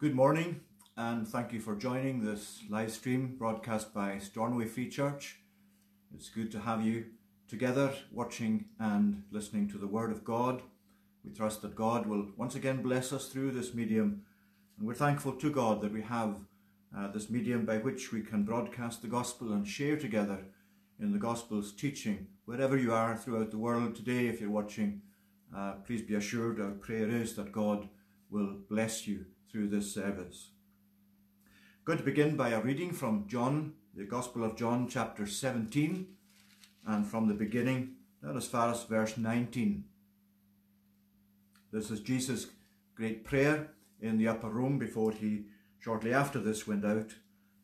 Good morning, and thank you for joining this live stream broadcast by Stornoway Free Church. It's good to have you together watching and listening to the Word of God. We trust that God will once again bless us through this medium, and we're thankful to God that we have this medium by which we can broadcast the gospel and share together in the gospel's teaching. Wherever you are throughout the world today, if you're watching, please be assured our prayer is that God will bless you through this service. I'm going to begin by a reading from John, the Gospel of John, chapter 17, and from the beginning, not as far as verse 19. This is Jesus' great prayer in the upper room before he, shortly after this, went out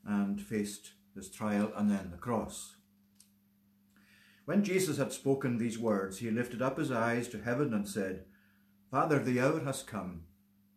and faced his trial and then the cross. When Jesus had spoken these words, he lifted up his eyes to heaven and said, "Father, the hour has come.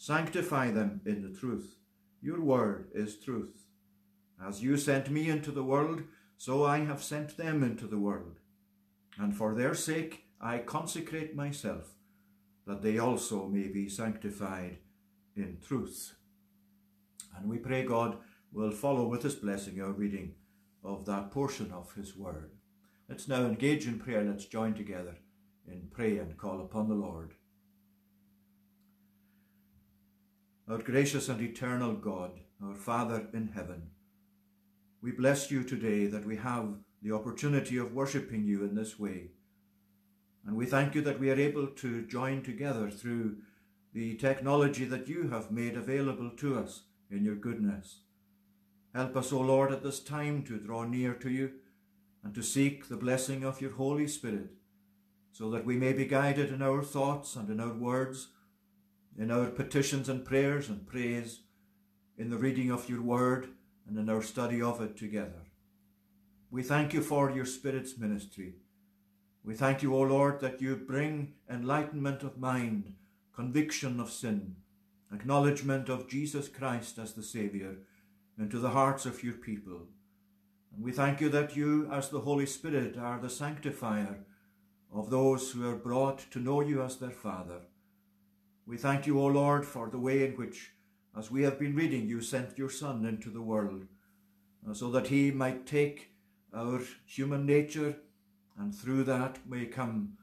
Sanctify them in the truth. Your word is truth. As you sent me into the world, so I have sent them into the world. And for their sake I consecrate myself, that they also may be sanctified in truth." And we pray God will follow with his blessing our reading of that portion of his word. Let's now engage in prayer. Let's join together in prayer and call upon the Lord. Our gracious and eternal God, our Father in heaven, we bless you today that we have the opportunity of worshipping you in this way. And we thank you that we are able to join together through the technology that you have made available to us in your goodness. Help us, O Lord, at this time to draw near to you and to seek the blessing of your Holy Spirit, so that we may be guided in our thoughts and in our words, in our petitions and prayers and praise, in the reading of your word and in our study of it together. We thank you for your Spirit's ministry. We thank you, O Lord, that you bring enlightenment of mind, conviction of sin, acknowledgement of Jesus Christ as the Saviour into the hearts of your people. And we thank you that you, as the Holy Spirit, are the sanctifier of those who are brought to know you as their Father. We thank you, O Lord, for the way in which, as we have been reading, you sent your Son into the world, so that he might take our human nature, and through that may come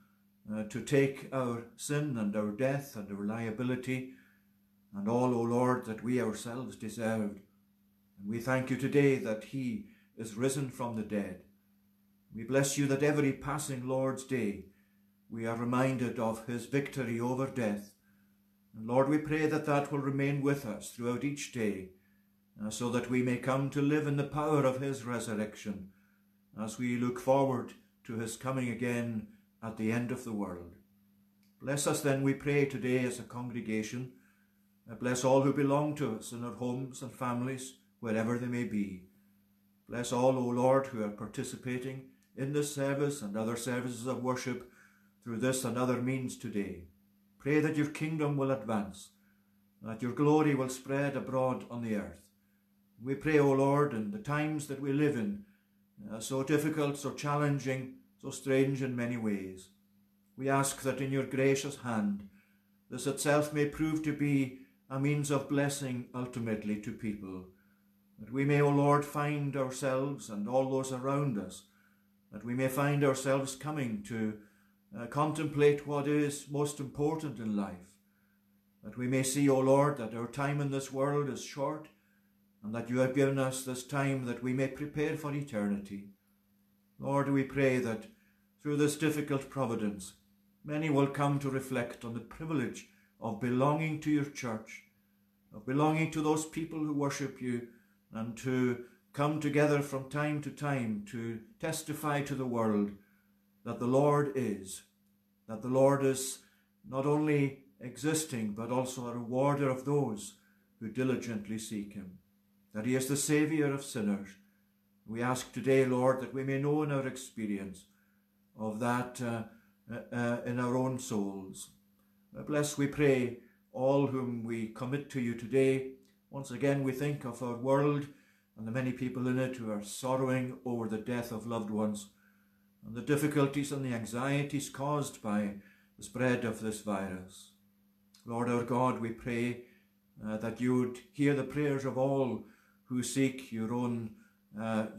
to take our sin and our death and our liability, and all, O Lord, that we ourselves deserved. And we thank you today that he is risen from the dead. We bless you that every passing Lord's Day we are reminded of his victory over death. And Lord, we pray that that will remain with us throughout each day, so that we may come to live in the power of his resurrection as we look forward to his coming again at the end of the world. Bless us then, we pray today as a congregation. Bless all who belong to us in our homes and families, wherever they may be. Bless all, O Lord, who are participating in this service and other services of worship through this and other means today. Pray that your kingdom will advance, that your glory will spread abroad on the earth. We pray, O Lord, in the times that we live in, so difficult, so challenging, so strange in many ways, we ask that in your gracious hand, this itself may prove to be a means of blessing ultimately to people. That we may, O Lord, find ourselves and all those around us, that we may find ourselves coming to contemplate what is most important in life. That we may see, O Lord, that our time in this world is short, and that you have given us this time that we may prepare for eternity. Lord, we pray that through this difficult providence, many will come to reflect on the privilege of belonging to your church, of belonging to those people who worship you, and to come together from time to time to testify to the world that the Lord is not only existing, but also a rewarder of those who diligently seek him, that he is the Saviour of sinners. We ask today, Lord, that we may know in our experience of that in our own souls. Bless, we pray, all whom we commit to you today. Once again, we think of our world and the many people in it who are sorrowing over the death of loved ones and the difficulties and the anxieties caused by the spread of this virus. Lord our God, we pray that you would hear the prayers of all who seek your own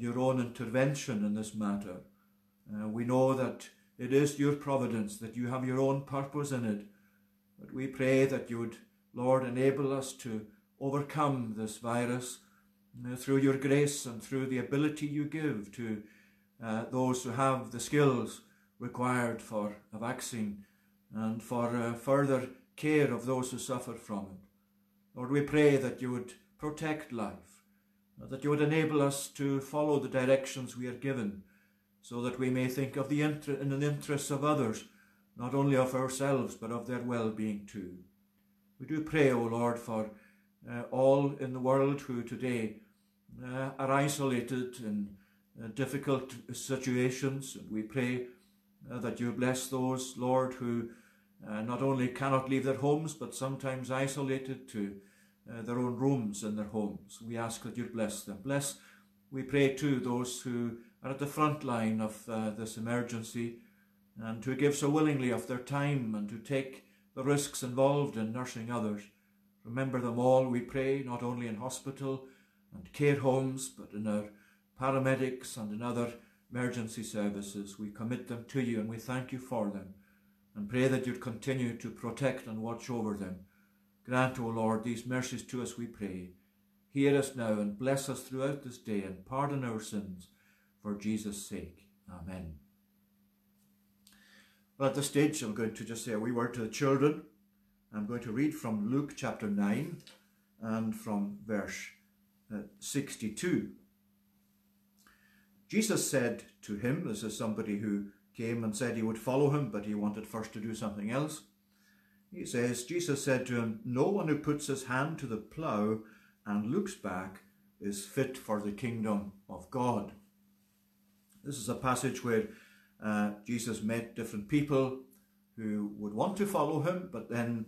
intervention in this matter. We know that it is your providence, that you have your own purpose in it. But we pray that you would, Lord, enable us to overcome this virus through your grace and through the ability you give to those who have the skills required for a vaccine and for further care of those who suffer from it. Lord, we pray that you would protect life, that you would enable us to follow the directions we are given, so that we may think of the interests of others, not only of ourselves, but of their well-being too. We do pray, O Lord, for all in the world who today are isolated in difficult situations. We pray that you bless those, Lord, who not only cannot leave their homes, but sometimes isolated to their own rooms in their homes. We ask that you bless them. Bless, we pray too, those who are at the front line of this emergency, and who give so willingly of their time and to take the risks involved in nursing others. Remember them all, we pray, not only in hospital and care homes, but in our paramedics and in other emergency services. We commit them to you and we thank you for them, and pray that you'd continue to protect and watch over them. Grant, O Lord, these mercies to us, we pray. Hear us now and bless us throughout this day, and pardon our sins for Jesus' sake. Amen. Well, at this stage, I'm going to just say a wee word to the children. I'm going to read from Luke chapter 9 and from verse 62. Jesus said to him — this is somebody who came and said he would follow him, but he wanted first to do something else. He says, Jesus said to him, "No one who puts his hand to the plough and looks back is fit for the kingdom of God." This is a passage where Jesus met different people who would want to follow him, but then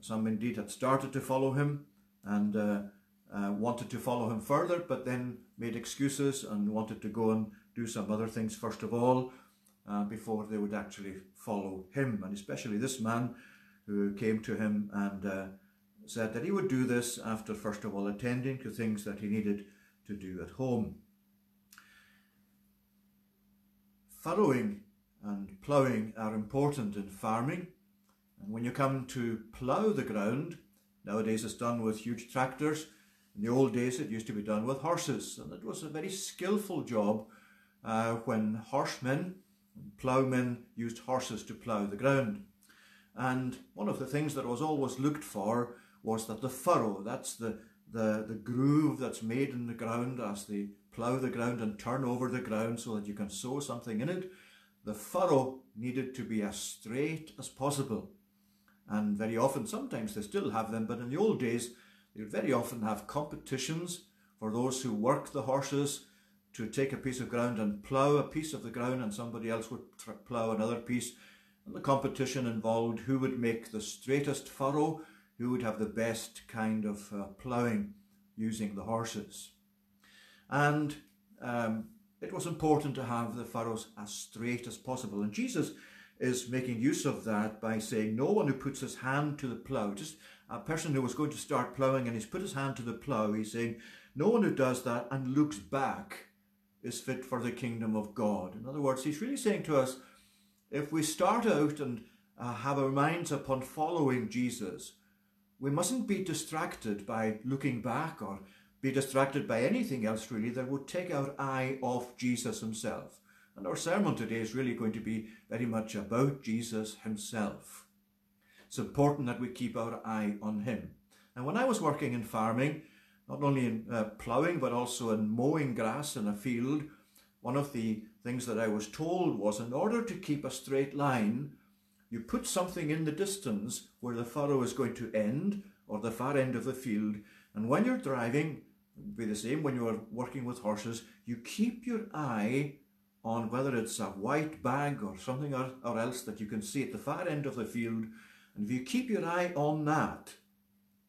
some indeed had started to follow him and wanted to follow him further, but then made excuses and wanted to go and do some other things first of all before they would actually follow him. And especially this man who came to him and said that he would do this after first of all attending to things that he needed to do at home. Furrowing and ploughing are important in farming, and when you come to plough the ground, nowadays it's done with huge tractors. In the old days it used to be done with horses, and it was a very skillful job when horsemen and ploughmen used horses to plough the ground. And one of the things that was always looked for was that the furrow — that's the, the groove that's made in the ground as they plough the ground and turn over the ground so that you can sow something in it, the furrow needed to be as straight as possible. And very often, sometimes they still have them, but in the old days, they would very often have competitions for those who work the horses to take a piece of ground and plough a piece of the ground, and somebody else would plough another piece. And the competition involved who would make the straightest furrow, who would have the best kind of ploughing using the horses. And it was important to have the furrows as straight as possible. And Jesus is making use of that by saying, no one who puts his hand to the plough, just a person who was going to start ploughing and he's put his hand to the plough, he's saying, no one who does that and looks back is fit for the kingdom of God. In other words, he's really saying to us, if we start out and have our minds upon following Jesus, we mustn't be distracted by looking back or be distracted by anything else really that would take our eye off Jesus himself. And our sermon today is really going to be very much about Jesus himself. It's important that we keep our eye on him. And when I was working in farming, not only in ploughing but also in mowing grass in a field, one of the things that I was told was, in order to keep a straight line, you put something in the distance where the furrow is going to end, or the far end of the field. And when you're driving, it'll be the same when you're working with horses, you keep your eye on whether it's a white bag or something or else that you can see at the far end of the field. And if you keep your eye on that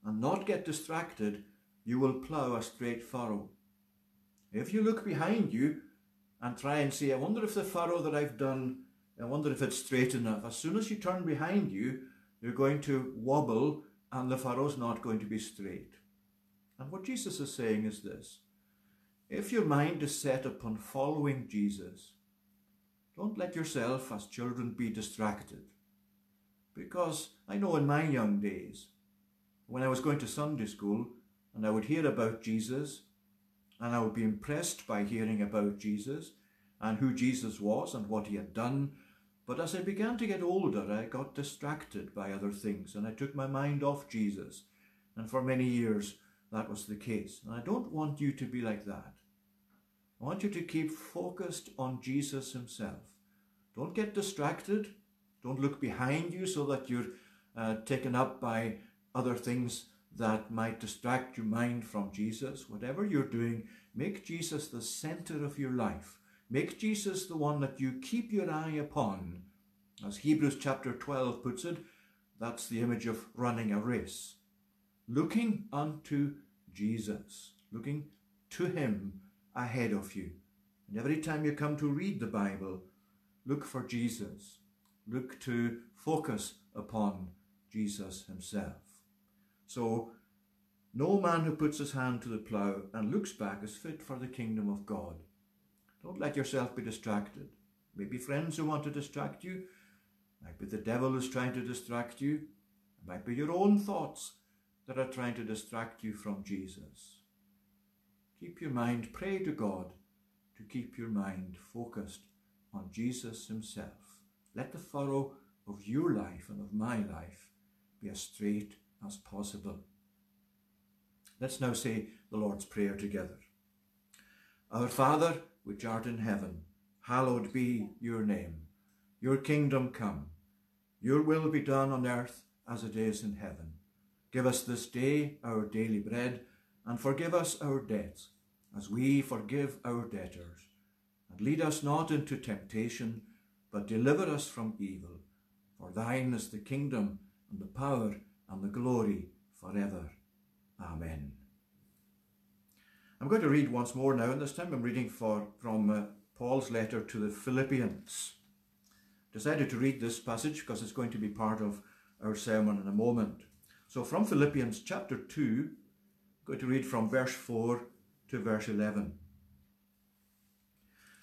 and not get distracted, you will plough a straight furrow. If you look behind you and try and see, I wonder if the furrow that I've done, I wonder if it's straight enough. As soon as you turn behind you, you're going to wobble and the furrow's not going to be straight. And what Jesus is saying is this: if your mind is set upon following Jesus, don't let yourself as children be distracted. Because I know in my young days, when I was going to Sunday school and I would hear about Jesus and I would be impressed by hearing about Jesus and who Jesus was and what he had done, but as I began to get older, I got distracted by other things and I took my mind off Jesus. And for many years, that was the case. And I don't want you to be like that. I want you to keep focused on Jesus himself. Don't get distracted. Don't look behind you so that you're taken up by other things that might distract your mind from Jesus. Whatever you're doing, make Jesus the center of your life. Make Jesus the one that you keep your eye upon. As Hebrews chapter 12 puts it, that's the image of running a race. Looking unto Jesus, looking to him ahead of you. And every time you come to read the Bible, look for Jesus. Look to focus upon Jesus himself. So, no man who puts his hand to the plough and looks back is fit for the kingdom of God. Don't let yourself be distracted. Maybe friends who want to distract you. Might be the devil who's trying to distract you. It might be your own thoughts that are trying to distract you from Jesus. Keep your mind, pray to God to keep your mind focused on Jesus himself. Let the furrow of your life and of my life be as straight as possible. Let's now say the Lord's Prayer together. Our Father, which art in heaven, hallowed be your name. Your kingdom come. Your will be done on earth as it is in heaven. Give us this day our daily bread, and forgive us our debts, as we forgive our debtors. And lead us not into temptation, but deliver us from evil. For thine is the kingdom, and the power, and the glory, forever. Amen. I'm going to read once more now, and this time I'm reading from Paul's letter to the Philippians. I decided to read this passage because it's going to be part of our sermon in a moment. So from Philippians chapter 2, I'm going to read from verse 4 to verse 11.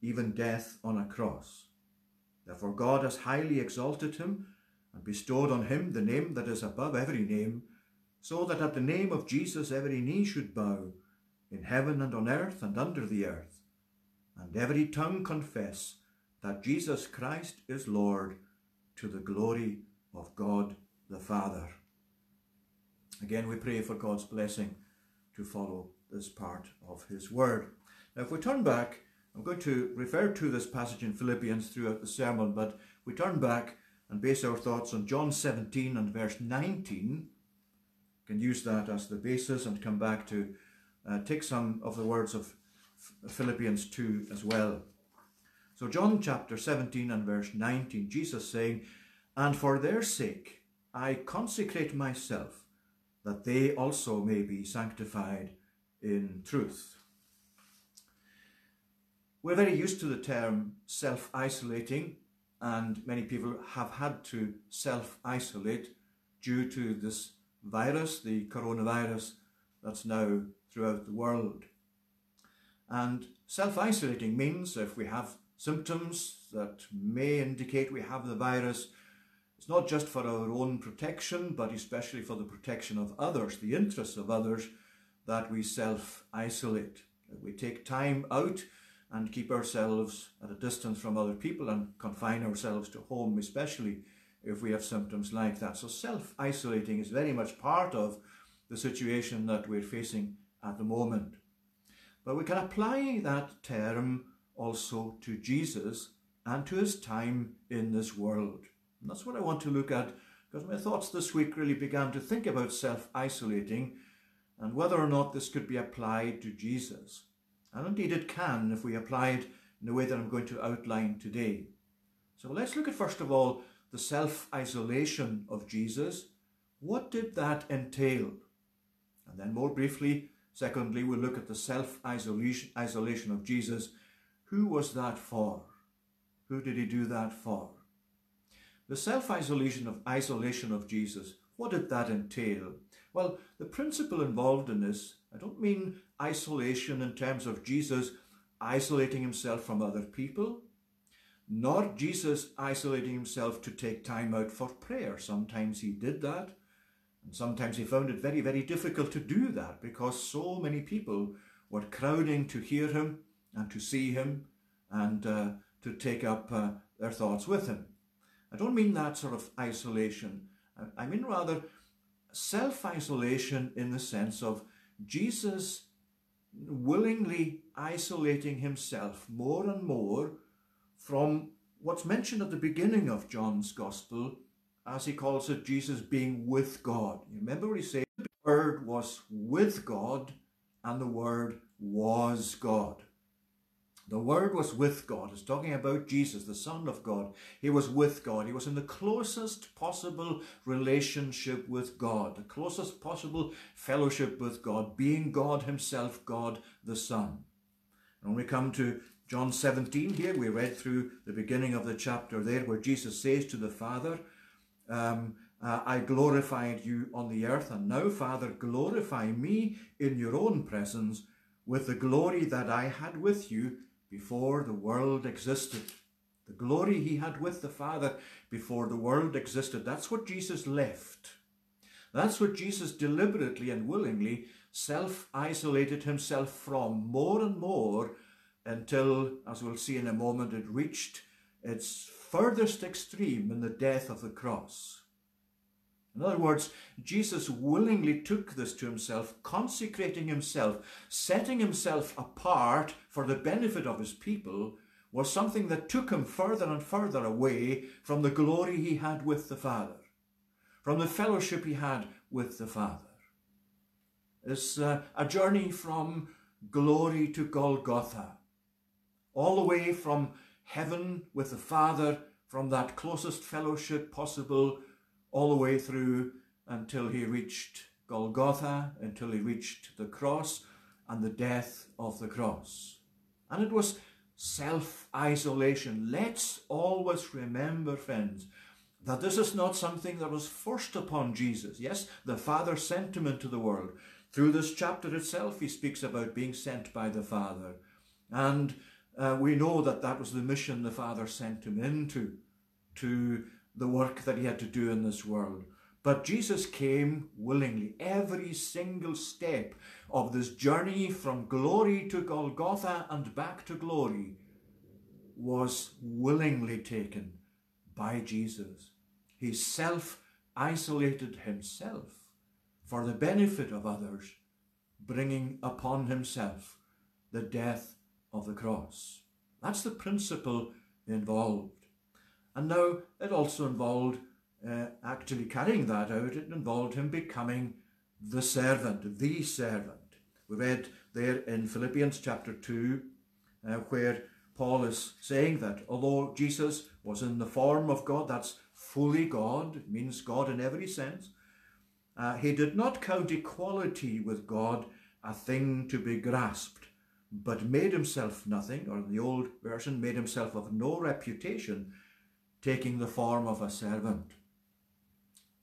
even death on a cross. Therefore God has highly exalted him and bestowed on him the name that is above every name, so that at the name of Jesus every knee should bow, in heaven and on earth and under the earth, and every tongue confess that Jesus Christ is Lord, to the glory of God the Father. Again, we pray for God's blessing to follow this part of his word. Now, if we turn back, I'm going to refer to this passage in Philippians throughout the sermon, but we turn back and base our thoughts on John 17 and verse 19. We can use that as the basis and come back to take some of the words of Philippians 2 as well. So John chapter 17 and verse 19, Jesus saying, "And for their sake I consecrate myself, that they also may be sanctified in truth." We're very used to the term self-isolating, and many people have had to self-isolate due to this virus, the coronavirus, that's now throughout the world. And self-isolating means if we have symptoms that may indicate we have the virus, it's not just for our own protection, but especially for the protection of others, the interests of others, that we self-isolate. We take time out and keep ourselves at a distance from other people and confine ourselves to home, especially if we have symptoms like that. So self-isolating is very much part of the situation that we're facing at the moment. But we can apply that term also to Jesus and to his time in this world. And that's what I want to look at, because my thoughts this week really began to think about self-isolating and whether or not this could be applied to Jesus. And indeed it can, if we apply it in the way that I'm going to outline today. So let's look at, first of all, the self-isolation of Jesus. What did that entail? And then more briefly, secondly, we'll look at the self-isolation of Jesus. Who was that for? Who did he do that for? The self-isolation of Jesus, what did that entail? Well, the principle involved in this, I don't mean isolation in terms of Jesus isolating himself from other people, nor Jesus isolating himself to take time out for prayer. Sometimes he did that, and sometimes he found it very, very difficult to do that because so many people were crowding to hear him and to see him and to take up their thoughts with him. I don't mean that sort of isolation. I mean rather self-isolation in the sense of Jesus willingly isolating himself more and more from what's mentioned at the beginning of John's Gospel, as he calls it, Jesus being with God. You remember what he said? The Word was with God, and the Word was God. The Word was with God. It's talking about Jesus, the Son of God. He was with God. He was in the closest possible relationship with God, the closest possible fellowship with God, being God himself, God the Son. And when we come to John 17 here, we read through the beginning of the chapter there where Jesus says to the Father, I glorified you on the earth, and now, Father, glorify me in your own presence with the glory that I had with you before the world existed. The glory he had with the Father before the world existed. That's what Jesus left. That's what Jesus deliberately and willingly self-isolated himself from more and more until, as we'll see in a moment, it reached its furthest extreme in the death of the cross. In other words, Jesus willingly took this to himself, consecrating himself, setting himself apart for the benefit of his people, was something that took him further and further away from the glory he had with the Father, from the fellowship he had with the Father. It's a journey from glory to Golgotha, all the way from heaven with the Father, from that closest fellowship possible, all the way through until he reached Golgotha, until he reached the cross and the death of the cross. And it was self-isolation. Let's always remember, friends, that this is not something that was forced upon Jesus. Yes, the Father sent him into the world. Through this chapter itself, he speaks about being sent by the Father. And we know that that was the mission the Father sent him into, to the work that he had to do in this world. But Jesus came willingly. Every single step of this journey from glory to Golgotha and back to glory was willingly taken by Jesus. He self-isolated himself for the benefit of others, bringing upon himself the death of the cross. That's the principle involved. And now it also involved actually carrying that out. It involved him becoming the servant, the servant. We read there in Philippians chapter 2 where Paul is saying that although Jesus was in the form of God, that's fully God, it means God in every sense, he did not count equality with God a thing to be grasped, but made himself nothing, or in the old version, made himself of no reputation, taking the form of a servant.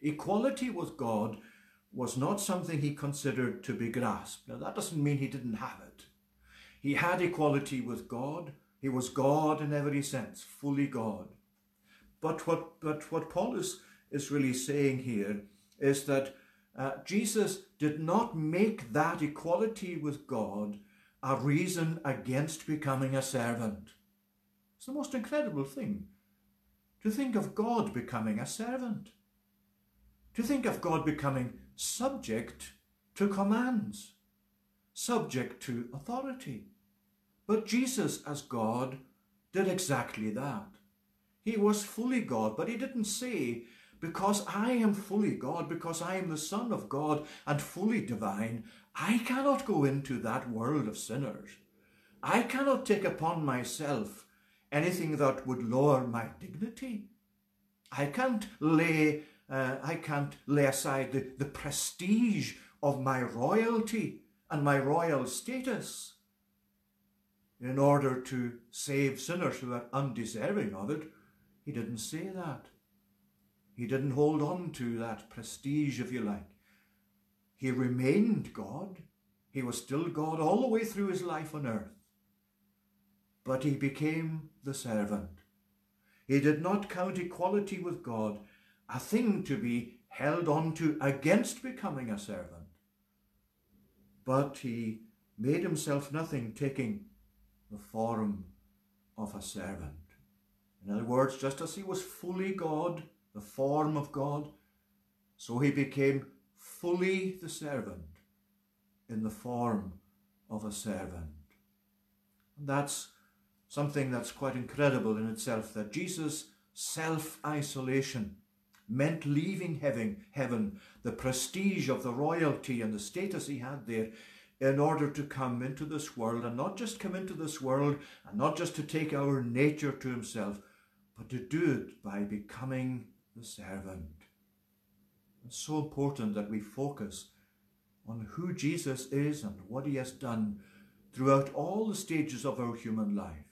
Equality with God was not something he considered to be grasped. Now, that doesn't mean he didn't have it. He had equality with God. He was God in every sense, fully God. But what Paul is really saying here is that Jesus did not make that equality with God a reason against becoming a servant. It's the most incredible thing, to think of God becoming a servant, to think of God becoming subject to commands, subject to authority. But Jesus, as God, did exactly that. He was fully God, but he didn't say, because I am fully God, because I am the Son of God and fully divine, I cannot go into that world of sinners. I cannot take upon myself anything that would lower my dignity. I can't lay aside the prestige of my royalty and my royal status in order to save sinners who are undeserving of it. He didn't say that. He didn't hold on to that prestige, if you like. He remained God. He was still God all the way through his life on earth. But he became the servant. He did not count equality with God a thing to be held on to against becoming a servant. But he made himself nothing, taking the form of a servant. In other words, just as he was fully God, the form of God, so he became fully the servant in the form of a servant. And that's something that's quite incredible in itself, that Jesus' self-isolation meant leaving heaven, the prestige of the royalty and the status he had there, in order to come into this world, and not just come into this world, and not just to take our nature to himself, but to do it by becoming the servant. It's so important that we focus on who Jesus is and what he has done throughout all the stages of our human life,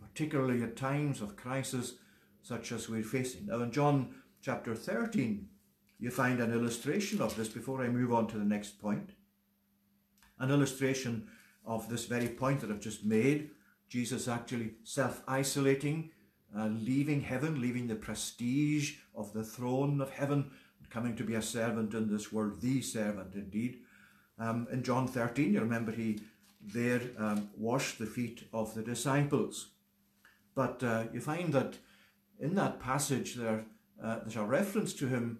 particularly at times of crisis such as we're facing. Now in John chapter 13, you find an illustration of this before I move on to the next point. An illustration of this very point that I've just made, Jesus actually self-isolating, leaving heaven, leaving the prestige of the throne of heaven, coming to be a servant in this world, the servant indeed. In John 13, you remember he there washed the feet of the disciples. But you find that in that passage there's a reference to him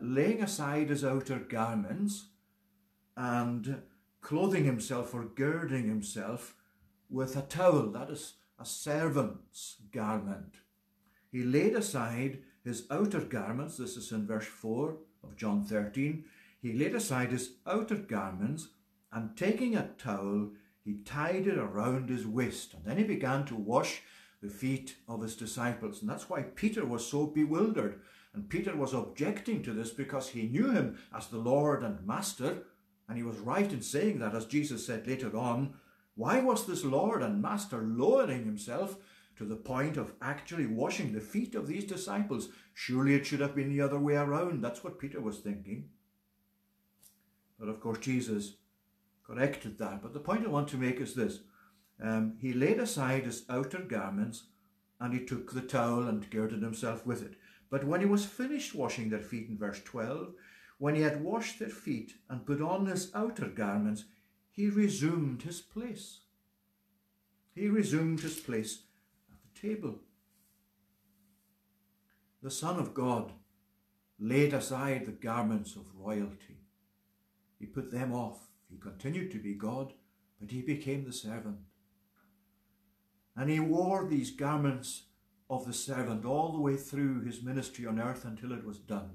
laying aside his outer garments and clothing himself or girding himself with a towel. That is a servant's garment. He laid aside his outer garments. This is in verse 4 of John 13. He laid aside his outer garments, and taking a towel, he tied it around his waist. And then he began to wash the feet of his disciples. And that's why Peter was so bewildered. And Peter was objecting to this because he knew him as the Lord and Master. And he was right in saying that, as Jesus said later on, why was this Lord and Master lowering himself to the point of actually washing the feet of these disciples. Surely it should have been the other way around. That's what Peter was thinking. But of course Jesus corrected that. But the point I want to make is this. He laid aside his outer garments, and he took the towel and girded himself with it. But when he was finished washing their feet, in verse 12, when he had washed their feet and put on his outer garments, he resumed his place. He resumed his place at the table. The Son of God laid aside the garments of royalty. He put them off. He continued to be God, but he became the servant. And he wore these garments of the servant all the way through his ministry on earth until it was done.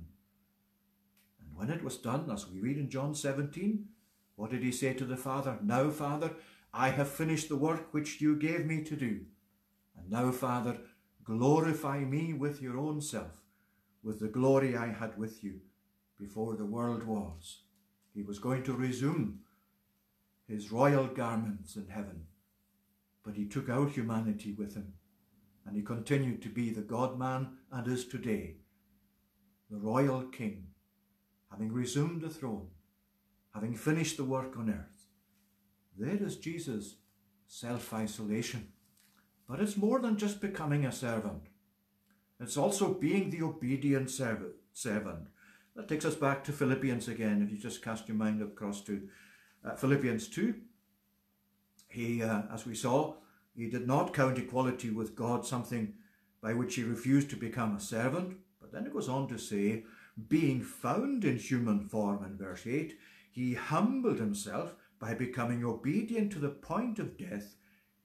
And when it was done, as we read in John 17, what did he say to the Father? Now, Father, I have finished the work which you gave me to do. And now, Father, glorify me with your own self, with the glory I had with you before the world was. He was going to resume his royal garments in heaven. But he took our humanity with him, and he continued to be the God-man and is today the royal king, having resumed the throne, having finished the work on earth. There is Jesus' self-isolation. But it's more than just becoming a servant. It's also being the obedient servant. That takes us back to Philippians again, if you just cast your mind across to Philippians 2. He, as we saw, he did not count equality with God something by which he refused to become a servant. But then it goes on to say, being found in human form, in verse 8, he humbled himself by becoming obedient to the point of death,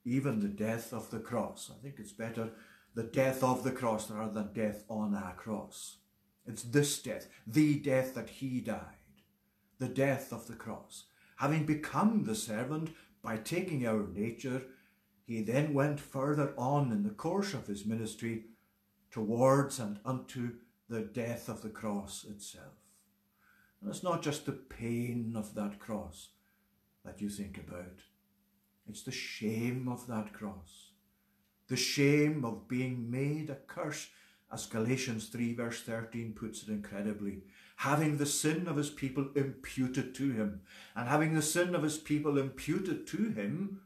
even the death of the cross. I think it's better the death of the cross rather than death on our cross. It's this death, the death that he died, the death of the cross. Having become the servant, by taking our nature, he then went further on in the course of his ministry towards and unto the death of the cross itself. And it's not just the pain of that cross that you think about. It's the shame of that cross. The shame of being made a curse, as Galatians 3 verse 13 puts it incredibly. Having the sin of his people imputed to him. And having the sin of his people imputed to him,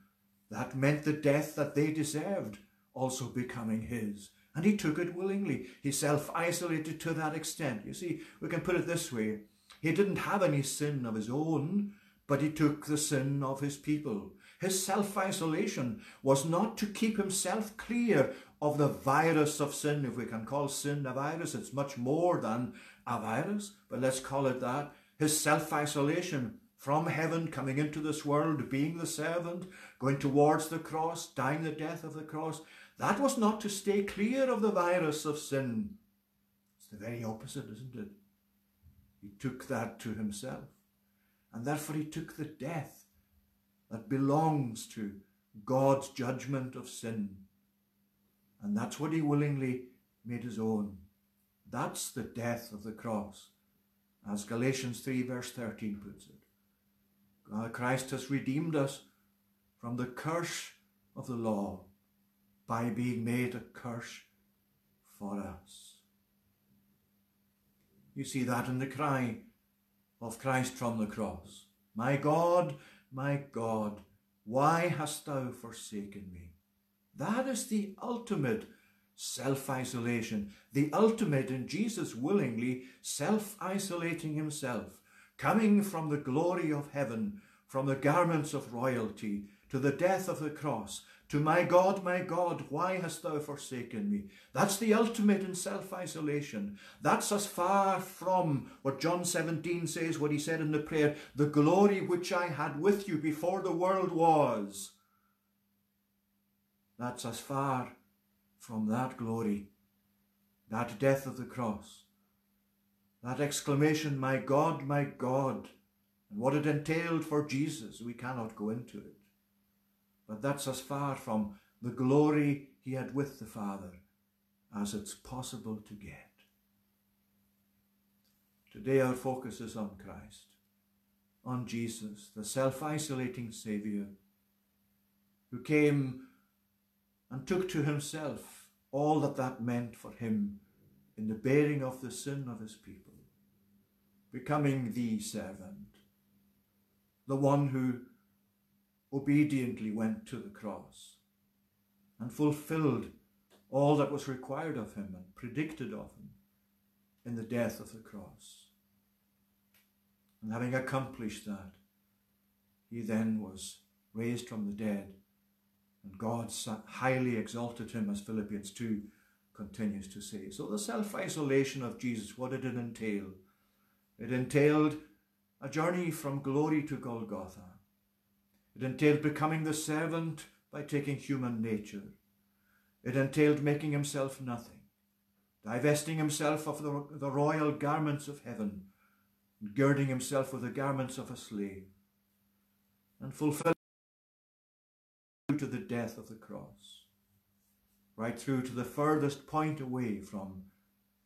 that meant the death that they deserved also becoming his. And he took it willingly. He self-isolated to that extent. You see, we can put it this way. He didn't have any sin of his own, but he took the sin of his people. His self-isolation was not to keep himself clear of the virus of sin. If we can call sin a virus, it's much more than a virus, but let's call it that. His self-isolation from heaven, coming into this world, being the servant, going towards the cross, dying the death of the cross, that was not to stay clear of the virus of sin. It's the very opposite, isn't it? He took that to himself, and therefore he took the death that belongs to God's judgment of sin. And that's what he willingly made his own. That's the death of the cross, as Galatians 3 verse 13 puts it. Christ has redeemed us from the curse of the law by being made a curse for us. You see that in the cry of Christ from the cross. My God, why hast thou forsaken me? That is the ultimate self-isolation, the ultimate in Jesus willingly self-isolating himself, coming from the glory of heaven, from the garments of royalty, to the death of the cross, to my God, why hast thou forsaken me? That's the ultimate in self-isolation. That's as far from what John 17 says, what he said in the prayer, the glory which I had with you before the world was. That's as far from that glory, that death of the cross, that exclamation, my God, and what it entailed for Jesus, we cannot go into it. But that's as far from the glory he had with the Father as it's possible to get. Today our focus is on Christ, on Jesus, the self-isolating Saviour, who came and took to himself all that that meant for him in the bearing of the sin of his people, becoming the servant, the one who obediently went to the cross and fulfilled all that was required of him and predicted of him in the death of the cross. And having accomplished that, he then was raised from the dead, and God highly exalted him, as Philippians 2 continues to say. So the self-isolation of Jesus, what did it entail? It entailed a journey from glory to Golgotha. It entailed becoming the servant by taking human nature. It entailed making himself nothing, divesting himself of the royal garments of heaven, and girding himself with the garments of a slave, and fulfilling to the death of the cross, right through to the furthest point away from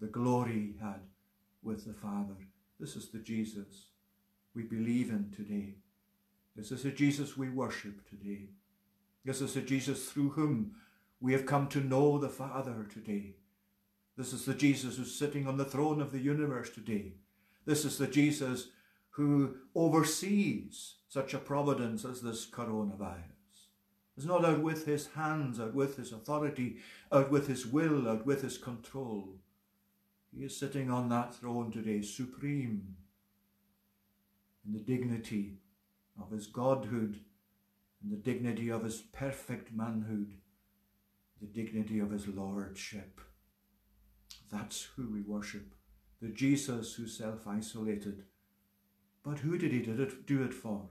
the glory he had with the Father. This is the Jesus we believe in today. This is the Jesus we worship today. This is the Jesus through whom we have come to know the Father today. This is the Jesus who's sitting on the throne of the universe today. This is the Jesus who oversees such a providence as this coronavirus. He's not out with his hands, out with his authority, out with his will, out with his control. He is sitting on that throne today, supreme in the dignity of his godhood, in the dignity of his perfect manhood, the dignity of his lordship. That's who we worship, the Jesus who self-isolated. But who did he do it for?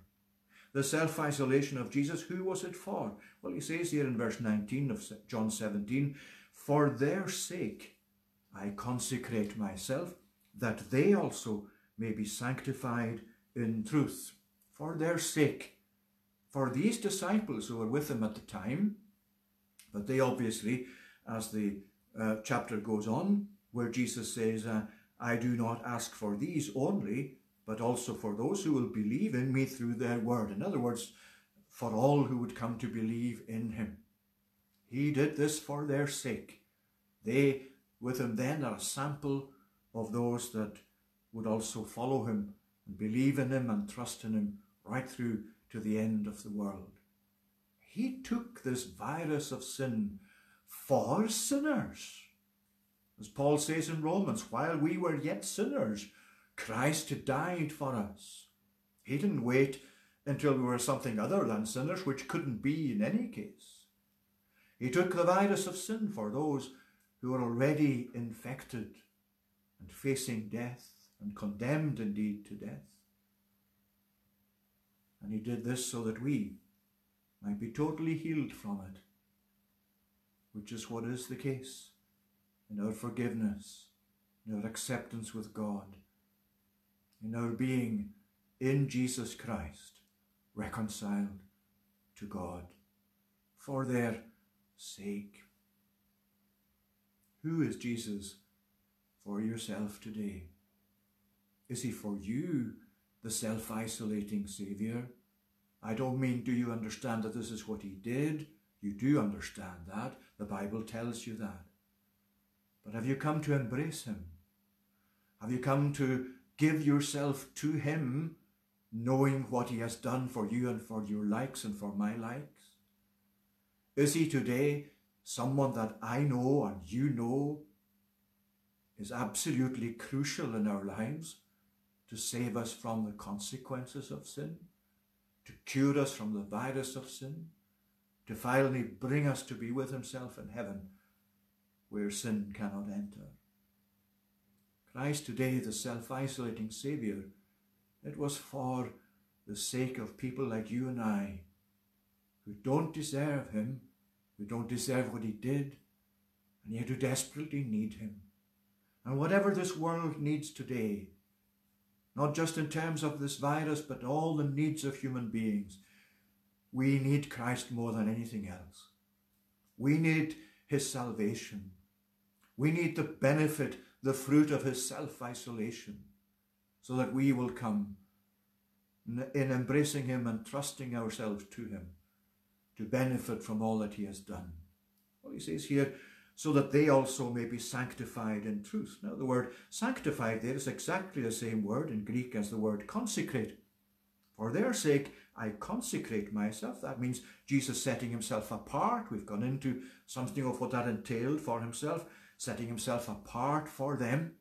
The self-isolation of Jesus, who was it for? Well, he says here in verse 19 of John 17, "For their sake I consecrate myself, that they also may be sanctified in truth." For their sake, for these disciples who were with him at the time, but they obviously, as the chapter goes on, where Jesus says, "I do not ask for these only, but also for those who will believe in me through their word." In other words, for all who would come to believe in him. He did this for their sake. They with him then are a sample of those that would also follow him and believe in him and trust in him right through to the end of the world. He took this virus of sin for sinners. As Paul says in Romans, while we were yet sinners, Christ had died for us. He didn't wait until we were something other than sinners, which couldn't be in any case. He took the virus of sin for those who were already infected and facing death and condemned indeed to death. And he did this so that we might be totally healed from it, which is what is the case in our forgiveness, in our acceptance with God, in our being in Jesus Christ reconciled to God for their sake. Who is Jesus for yourself today? Is he for you the self-isolating Saviour? I don't mean do you understand that this is what he did. You do understand that. The Bible tells you that. But have you come to embrace him? Have you come to give yourself to him, knowing what he has done for you and for your likes and for my likes? Is he today someone that I know and you know is absolutely crucial in our lives to save us from the consequences of sin, to cure us from the virus of sin, to finally bring us to be with himself in heaven where sin cannot enter? Christ today, the self-isolating Saviour, it was for the sake of people like you and I who don't deserve him, who don't deserve what he did, and yet who desperately need him. And whatever this world needs today, not just in terms of this virus, but all the needs of human beings, we need Christ more than anything else. We need his salvation. We need the benefit, the fruit of his self-isolation, so that we will come in embracing him and trusting ourselves to him to benefit from all that he has done he says here, so that they also may be sanctified in truth. Now the word sanctified there is exactly the same word in Greek as the word consecrate. For their sake I consecrate myself. That means Jesus setting himself apart. We've gone into something of what that entailed for himself, setting himself apart for them,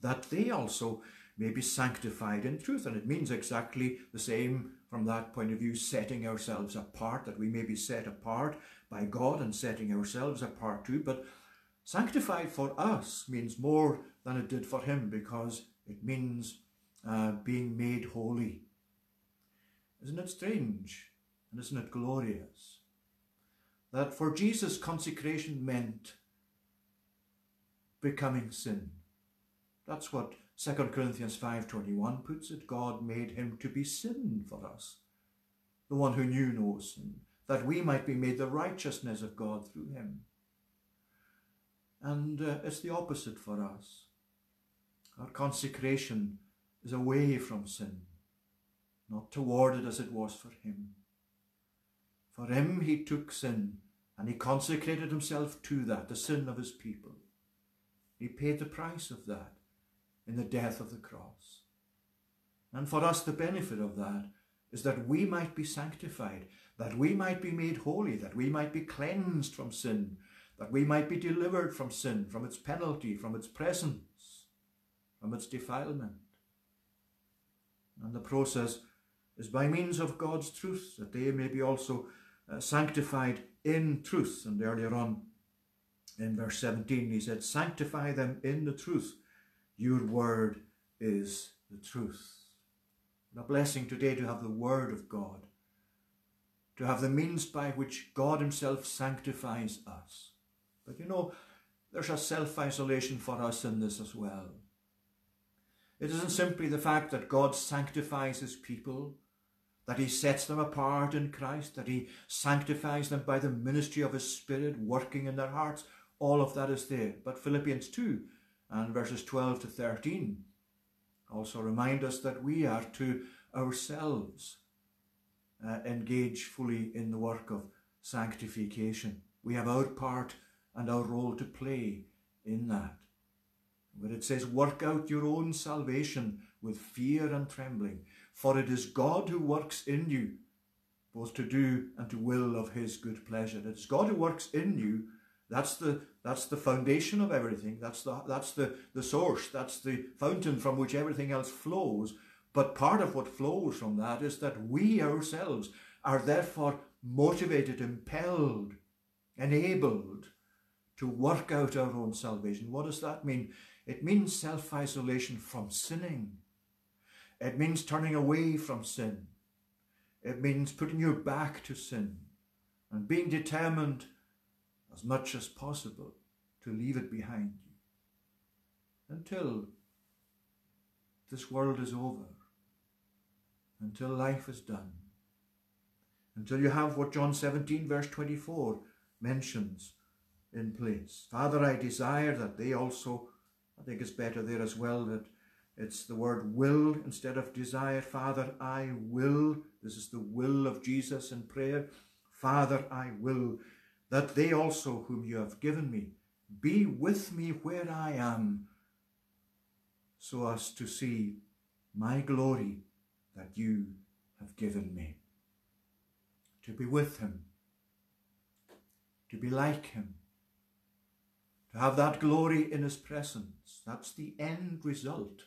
that they also may be sanctified in truth. And it means exactly the same from that point of view, setting ourselves apart, that we may be set apart by God and setting ourselves apart too. But sanctified for us means more than it did for him, because it means being made holy. Isn't it strange, and isn't it glorious, that for Jesus consecration meant becoming sin? That's what 2 Corinthians 5:21 puts it. God made him to be sin for us, the one who knew no sin, that we might be made the righteousness of God through him. And it's the opposite for us. Our consecration is away from sin, not toward it as it was for him. For him he took sin, and he consecrated himself to that, the sin of his people. He paid the price of that in the death of the cross. And for us the benefit of that is that we might be sanctified, that we might be made holy, that we might be cleansed from sin, that we might be delivered from sin, from its penalty, from its presence, from its defilement. And the process is by means of God's truth, that they may be also sanctified in truth. And earlier on in verse 17 he said, sanctify them in the truth. Your word is the truth. And a blessing today to have the word of God, to have the means by which God himself sanctifies us. But you know, there's a self-isolation for us in this as well. It isn't simply the fact that God sanctifies his people, that he sets them apart in Christ, that he sanctifies them by the ministry of his Spirit working in their hearts. All of that is there. But Philippians 2 and verses 12 to 13 also remind us that we are to ourselves engage fully in the work of sanctification. We have our part and our role to play in that. But it says, work out your own salvation with fear and trembling, for it is God who works in you, both to do and to will of his good pleasure. It's God who works in you. That's the foundation of everything. That's the source. That's the fountain from which everything else flows. But part of what flows from that is that we ourselves are therefore motivated, impelled, enabled to work out our own salvation. What does that mean? It means self-isolation from sinning. It means turning away from sin. It means putting your back to sin and being determined as much as possible to leave it behind you until this world is over, until life is done, until you have what John 17 verse 24 mentions in place. Father, I desire that they also, I think it's better there as well that it's the word will instead of desire. Father, I will. This is the will of Jesus in prayer. Father, I will that they also whom you have given me be with me where I am, so as to see my glory that you have given me. To be with him, to be like him, to have that glory in his presence. That's the end result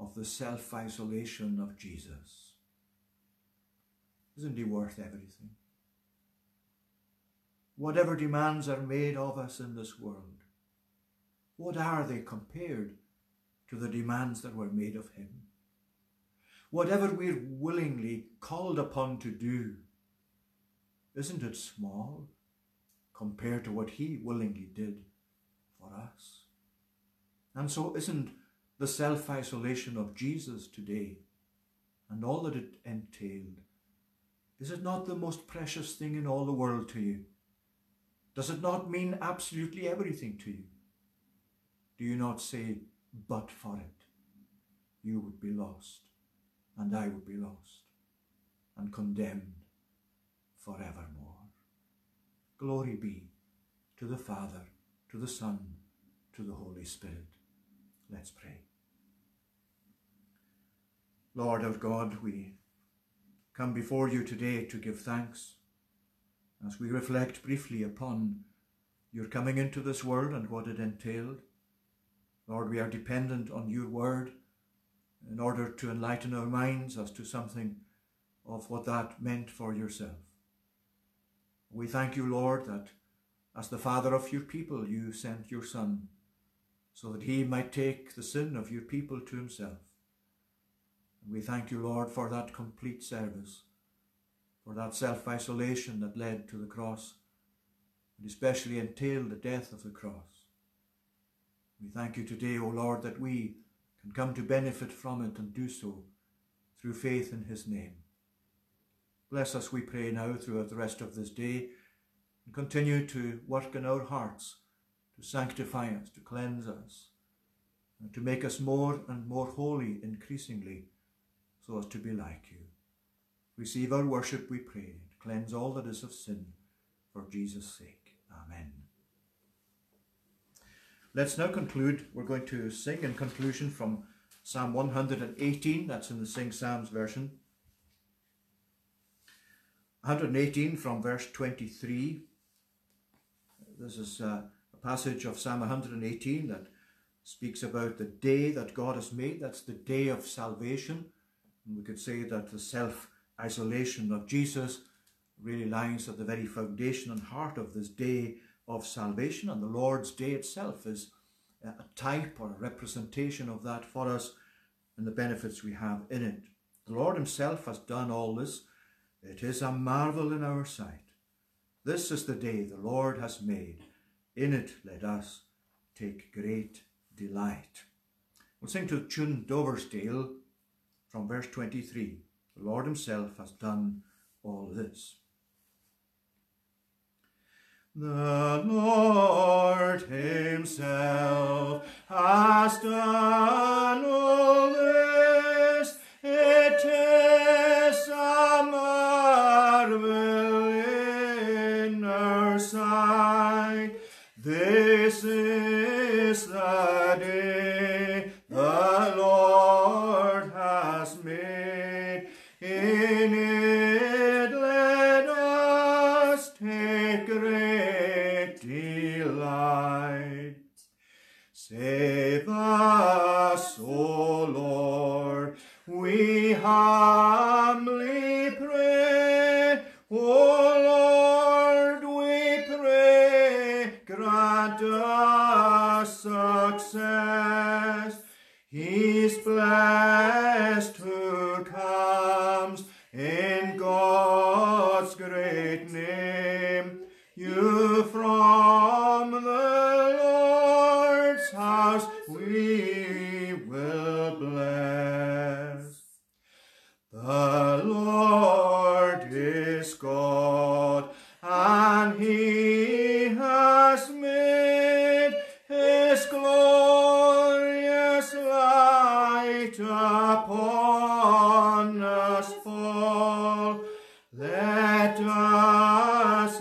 of the self-isolation of Jesus. Isn't he worth everything? Whatever demands are made of us in this world, what are they compared to the demands that were made of him? Whatever we're willingly called upon to do, isn't it small compared to what he willingly did for us? And so isn't the self-isolation of Jesus today and all that it entailed, is it not the most precious thing in all the world to you? Does it not mean absolutely everything to you? Do you not say, but for it, you would be lost, and I would be lost, and condemned forevermore? Glory be to the Father, to the Son, to the Holy Spirit. Let's pray. Lord our God, we come before you today to give thanks as we reflect briefly upon your coming into this world and what it entailed. Lord, we are dependent on your word in order to enlighten our minds as to something of what that meant for yourself. We thank you, Lord, that as the Father of your people, you sent your Son so that he might take the sin of your people to himself. And we thank you, Lord, for that complete service, for that self-isolation that led to the cross, and especially entailed the death of the cross. We thank you today, O Lord, that we can come to benefit from it and do so through faith in his name. Bless us, we pray now, throughout the rest of this day, and continue to work in our hearts, to sanctify us, to cleanse us, and to make us more and more holy increasingly, so as to be like you. Receive our worship, we pray, and cleanse all that is of sin, for Jesus' sake. Amen. Let's now conclude. We're going to sing in conclusion from Psalm 118, that's in the Sing Psalms version. 118 from verse 23. This is a passage of Psalm 118 that speaks about the day that God has made. That's the day of salvation. And we could say that the self-isolation of Jesus really lies at the very foundation and heart of this day of salvation. And the Lord's day itself is a type or a representation of that for us and the benefits we have in it. The Lord himself has done all this. It is a marvel in our sight. This is the day the Lord has made. In it let us take great delight. We'll sing to the tune Doversdale from verse 23. The Lord himself has done all this. The Lord himself has done all this. It is a marvel in our sight. This is the day the Lord has made. In it let us take great delight. Save us, O Lord, we humbly pray. O Lord, we pray, grant us success. He's blessed who comes in God's great name. You from the Lord's house we will bless. The Lord is God, and he has made his glorious light upon us fall. Let us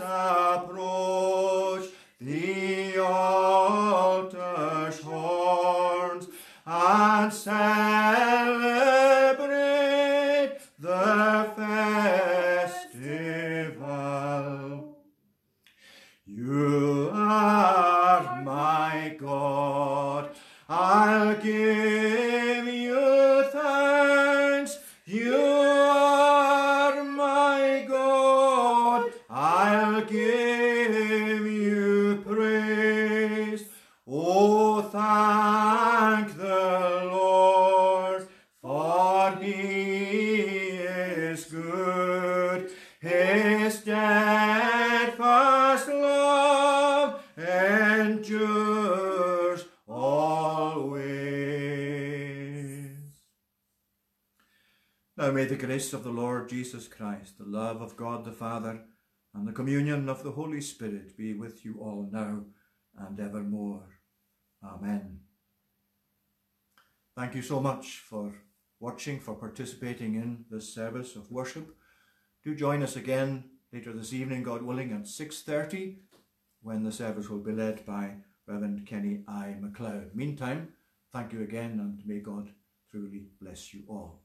approach the altar's horns and celebrate the festival. You are my God, I'll give you thanks. You are my God, I'll give you praise. Oh, thank the Lord, for he is good. His steadfast love endures always. Now may the grace of the Lord Jesus Christ, the love of God the Father, and the communion of the Holy Spirit be with you all now and evermore. Amen. Thank you so much for watching, for participating in this service of worship. Do join us again later this evening, God willing, at 6:30, when the service will be led by Reverend Kenny I. MacLeod. Meantime, thank you again, and may God truly bless you all.